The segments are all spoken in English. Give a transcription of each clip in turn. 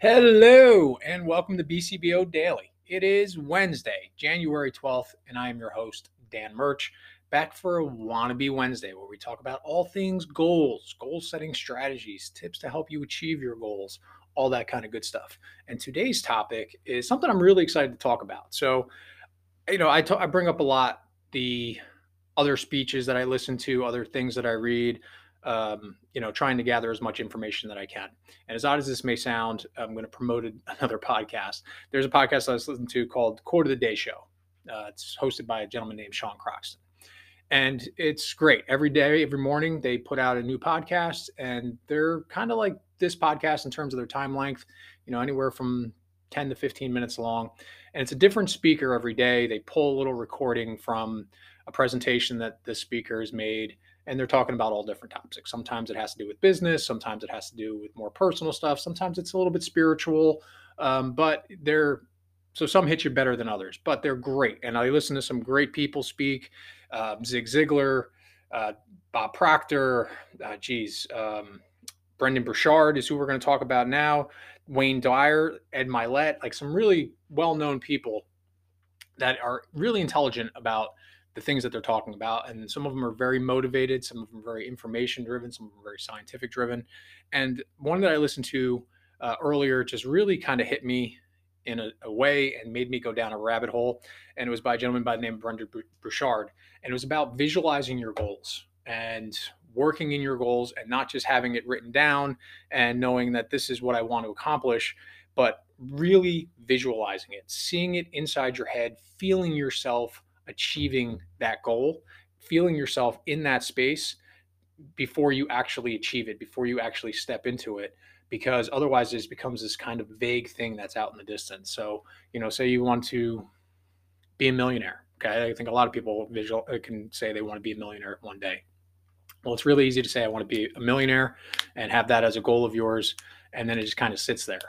Hello and welcome to BCBO Daily. It is Wednesday, January 12th, and I am your host, Dan Murch, back for a Wannabe Wednesday where we talk about all things goals, goal setting strategies, tips to help you achieve your goals, all that kind of good stuff. And today's topic is something I'm really excited to talk about. So, I bring up a lot the other speeches that I listen to, other things that I read, trying to gather as much information that I can. And as odd as this may sound, I'm going to promote another podcast. There's a podcast I was listening to called Quote of the Day Show. It's hosted by a gentleman named Sean Croxton. And it's great. Every day, every morning, they put out a new podcast, and they're kind of like this podcast in terms of their time length, anywhere from 10 to 15 minutes long. And it's a different speaker every day. They pull a little recording from a presentation that the speaker has made, and they're talking about all different topics. Sometimes it has to do with business. Sometimes it has to do with more personal stuff. Sometimes it's a little bit spiritual, so some hit you better than others, but they're great. And I listen to some great people speak, Zig Ziglar, Bob Proctor, Brendon Burchard is who we're going to talk about now, Wayne Dyer, Ed Milet, like some really well-known people that are really intelligent about the things that they're talking about. And some of them are very motivated, some of them are very information driven, some of them are very scientific driven. And one that I listened to earlier just really kind of hit me in a way and made me go down a rabbit hole. And it was by a gentleman by the name of Brendon Burchard. And it was about visualizing your goals and working in your goals and not just having it written down and knowing that this is what I want to accomplish, but really visualizing it, seeing it inside your head, feeling yourself achieving that goal, feeling yourself in that space before you actually achieve it, before you actually step into it, because otherwise this becomes this kind of vague thing that's out in the distance. So, say you want to be a millionaire. Okay. I think a lot of people can say they want to be a millionaire one day. Well, it's really easy to say, I want to be a millionaire and have that as a goal of yours. And then it just kind of sits there.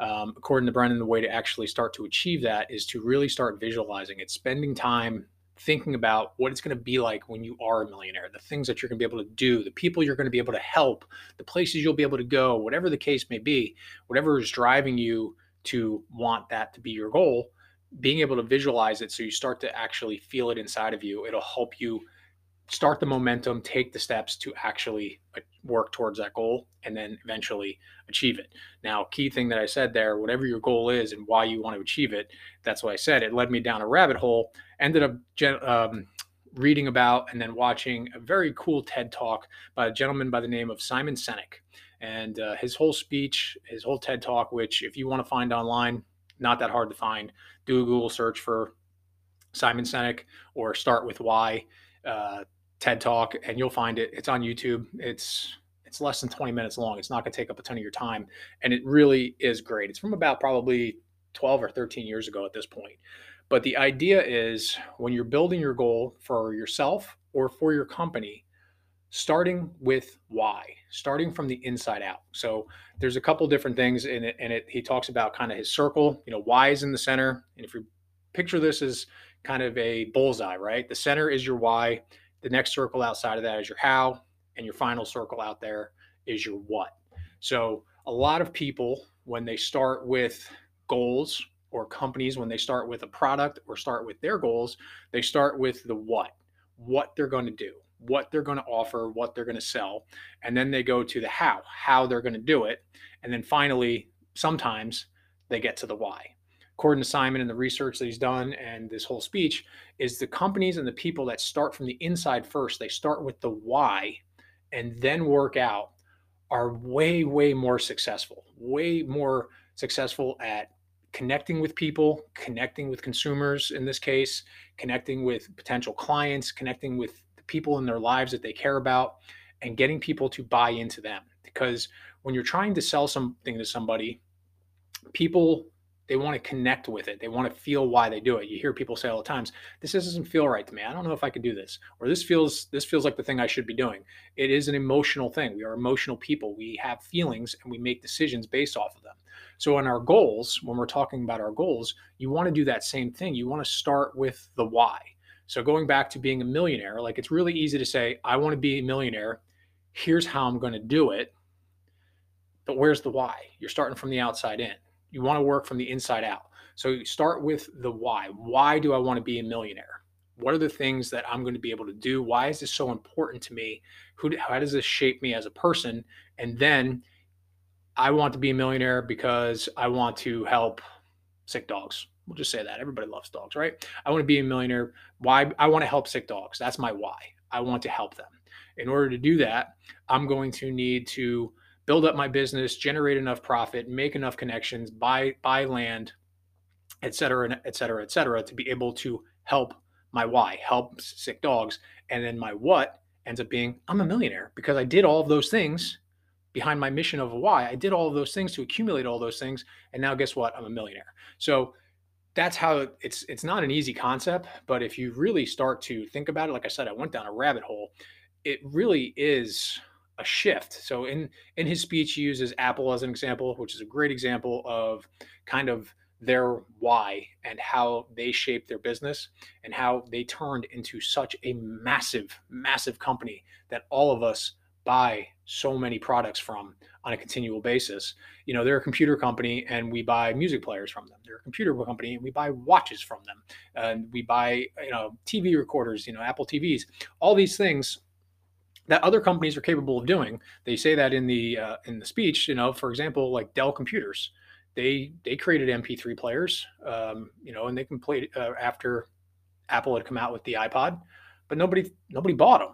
According to Brendon, the way to actually start to achieve that is to really start visualizing it, spending time thinking about what it's going to be like when you are a millionaire, the things that you're going to be able to do, the people you're going to be able to help, the places you'll be able to go, whatever the case may be, whatever is driving you to want that to be your goal, being able to visualize it so you start to actually feel it inside of you. It'll help you start the momentum, take the steps to actually work towards that goal, and then eventually achieve it. Now, key thing that I said there, whatever your goal is and why you want to achieve it, that's what I said. It led me down a rabbit hole, ended up reading about and then watching a very cool TED Talk by a gentleman by the name of Simon Sinek. And his whole speech, his whole TED Talk, which if you want to find online, not that hard to find, do a Google search for Simon Sinek or Start With Why TED Talk, and you'll find it. It's on YouTube. It's less than 20 minutes long. It's not going to take up a ton of your time. And it really is great. It's from about probably 12 or 13 years ago at this point. But the idea is when you're building your goal for yourself or for your company, starting with why, starting from the inside out. So there's a couple different things in it. And he talks about kind of his circle, why is in the center. And if you picture this as kind of a bullseye, right? The center is your why. The next circle outside of that is your how, and your final circle out there is your what. So a lot of people, when they start with goals, or companies, when they start with a product or start with their goals, they start with the what they're going to do, what they're going to offer, what they're going to sell. And then they go to the how they're going to do it. And then finally, sometimes they get to the why. According to Simon and the research that he's done and this whole speech, is the companies and the people that start from the inside first, they start with the why and then work out, are way more successful at connecting with people, connecting with consumers in this case, connecting with potential clients, connecting with the people in their lives that they care about, and getting people to buy into them. Because when you're trying to sell something to somebody, people, they want to connect with it. They want to feel why they do it. You hear people say all the times, this doesn't feel right to me. I don't know if I could do this, or this feels like the thing I should be doing. It is an emotional thing. We are emotional people. We have feelings and we make decisions based off of them. So in our goals, when we're talking about our goals, you want to do that same thing. You want to start with the why. So going back to being a millionaire, like it's really easy to say, I want to be a millionaire. Here's how I'm going to do it. But where's the why? You're starting from the outside in. You want to work from the inside out. So you start with the why. Why do I want to be a millionaire? What are the things that I'm going to be able to do? Why is this so important to me? How does this shape me as a person? And then I want to be a millionaire because I want to help sick dogs. We'll just say that. Everybody loves dogs, right? I want to be a millionaire. Why? I want to help sick dogs. That's my why. I want to help them. In order to do that, I'm going to need to build up my business, generate enough profit, make enough connections, buy land, et cetera, to be able to help my why, help sick dogs. And then my what ends up being, I'm a millionaire because I did all of those things behind my mission of why. I did all of those things to accumulate all those things. And now guess what? I'm a millionaire. So that's how it's not an easy concept, but if you really start to think about it, like I said, I went down a rabbit hole. It really is a shift. So in his speech, he uses Apple as an example, which is a great example of kind of their why and how they shaped their business and how they turned into such a massive, massive company that all of us buy so many products from on a continual basis. You know, they're a computer company and we buy music players from them. They're a computer company and we buy watches from them. And we buy, you know, TV recorders, you know, Apple TVs, all these things that other companies are capable of doing. They say that in the speech, you know, for example, like Dell computers, they created MP3 players, you know, and they can play after Apple had come out with the iPod, but nobody bought them.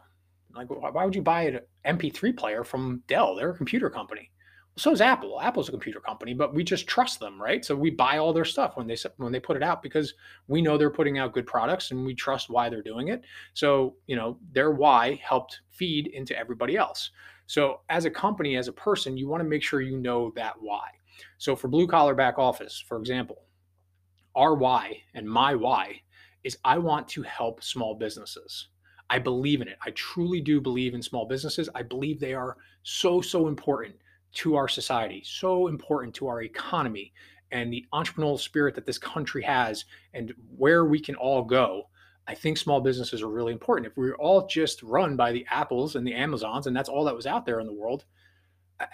Like, why would you buy an MP3 player from Dell? They're a computer company. Well, so is Apple. Apple's a computer company, but we just trust them, right? So we buy all their stuff when they put it out because we know they're putting out good products and we trust why they're doing it. So, you know, their why helped feed into everybody else. So as a company, as a person, you want to make sure you know that why. So for Blue Collar Back Office, for example, our why and my why is I want to help small businesses. I believe in it. I truly do believe in small businesses. I believe they are so, so important to our society, so important to our economy and the entrepreneurial spirit that this country has and where we can all go. I think small businesses are really important. If we were all just run by the Apples and the Amazons, and that's all that was out there in the world,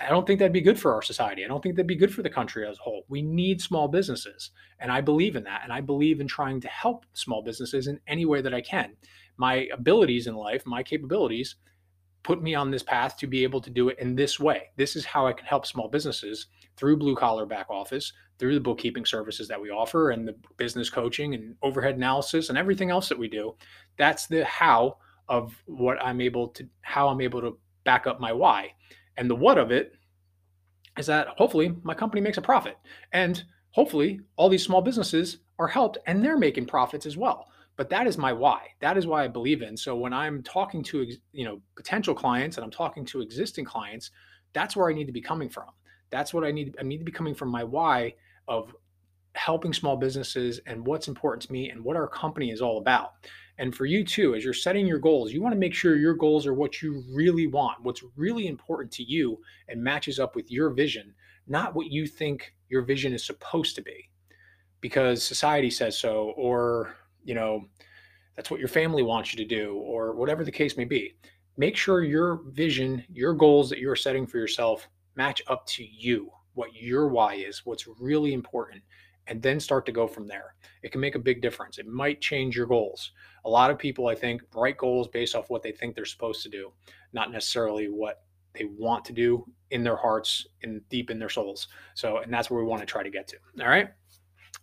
I don't think that'd be good for our society. I don't think that'd be good for the country as a whole. We need small businesses. And I believe in that. And I believe in trying to help small businesses in any way that I can. My abilities in life, my capabilities put me on this path to be able to do it in this way. This is how I can help small businesses through Blue Collar Back Office, through the bookkeeping services that we offer and the business coaching and overhead analysis and everything else that we do. That's the how of what I'm able to, how I'm able to back up my why. And the what of it is that hopefully my company makes a profit and hopefully all these small businesses are helped and they're making profits as well. But that is my why. That is why I believe in. So when I'm talking to, you know, potential clients and I'm talking to existing clients, that's where I need to be coming from. That's what I need. I need to be coming from my why of helping small businesses and what's important to me and what our company is all about. And for you too, as you're setting your goals, you want to make sure your goals are what you really want, what's really important to you and matches up with your vision, not what you think your vision is supposed to be because society says so, or, you know, that's what your family wants you to do, or whatever the case may be. Make sure your vision, your goals that you're setting for yourself match up to you, what your why is, what's really important. And then start to go from there. It can make a big difference. It might change your goals. A lot of people, I think, write goals based off what they think they're supposed to do, not necessarily what they want to do in their hearts and deep in their souls. So, and that's where we want to try to get to. All right.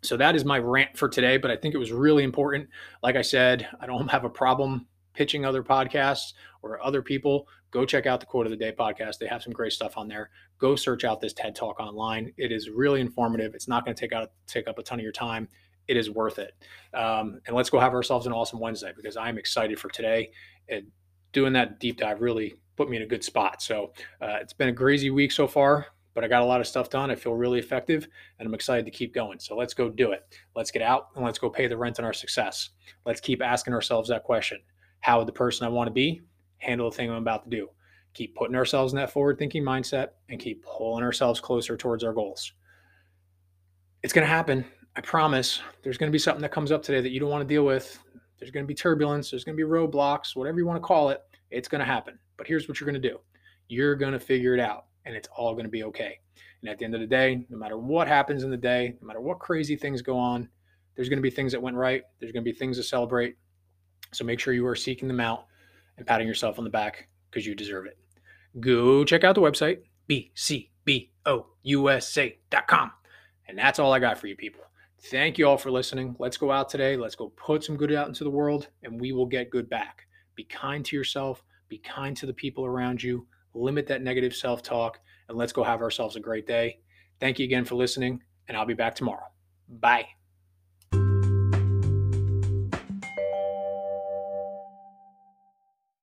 So that is my rant for today, but I think it was really important. Like I said, I don't have a problem pitching other podcasts or other people. Go check out the Quote of the Day podcast. They have some great stuff on there. Go search out this TED Talk online. It is really informative. It's not going to take up a ton of your time. It is worth it. And let's go have ourselves an awesome Wednesday because I'm excited for today. And doing that deep dive really put me in a good spot. So it's been a crazy week so far, but I got a lot of stuff done. I feel really effective and I'm excited to keep going. So let's go do it. Let's get out and let's go pay the rent on our success. Let's keep asking ourselves that question. How would the person I want to be handle the thing I'm about to do? Keep putting ourselves in that forward-thinking mindset and keep pulling ourselves closer towards our goals. It's going to happen. I promise. There's going to be something that comes up today that you don't want to deal with. There's going to be turbulence. There's going to be roadblocks, whatever you want to call it. It's going to happen. But here's what you're going to do. You're going to figure it out. and it's all going to be okay. And at the end of the day, no matter what happens in the day, no matter what crazy things go on, there's going to be things that went right. There's going to be things to celebrate. So make sure you are seeking them out and patting yourself on the back because you deserve it. Go check out the website, bcbousa.com. And that's all I got for you people. Thank you all for listening. Let's go out today. Let's go put some good out into the world, and we will get good back. Be kind to yourself. Be kind to the people around you. Limit that negative self-talk, and let's go have ourselves a great day. Thank you again for listening, and I'll be back tomorrow. Bye.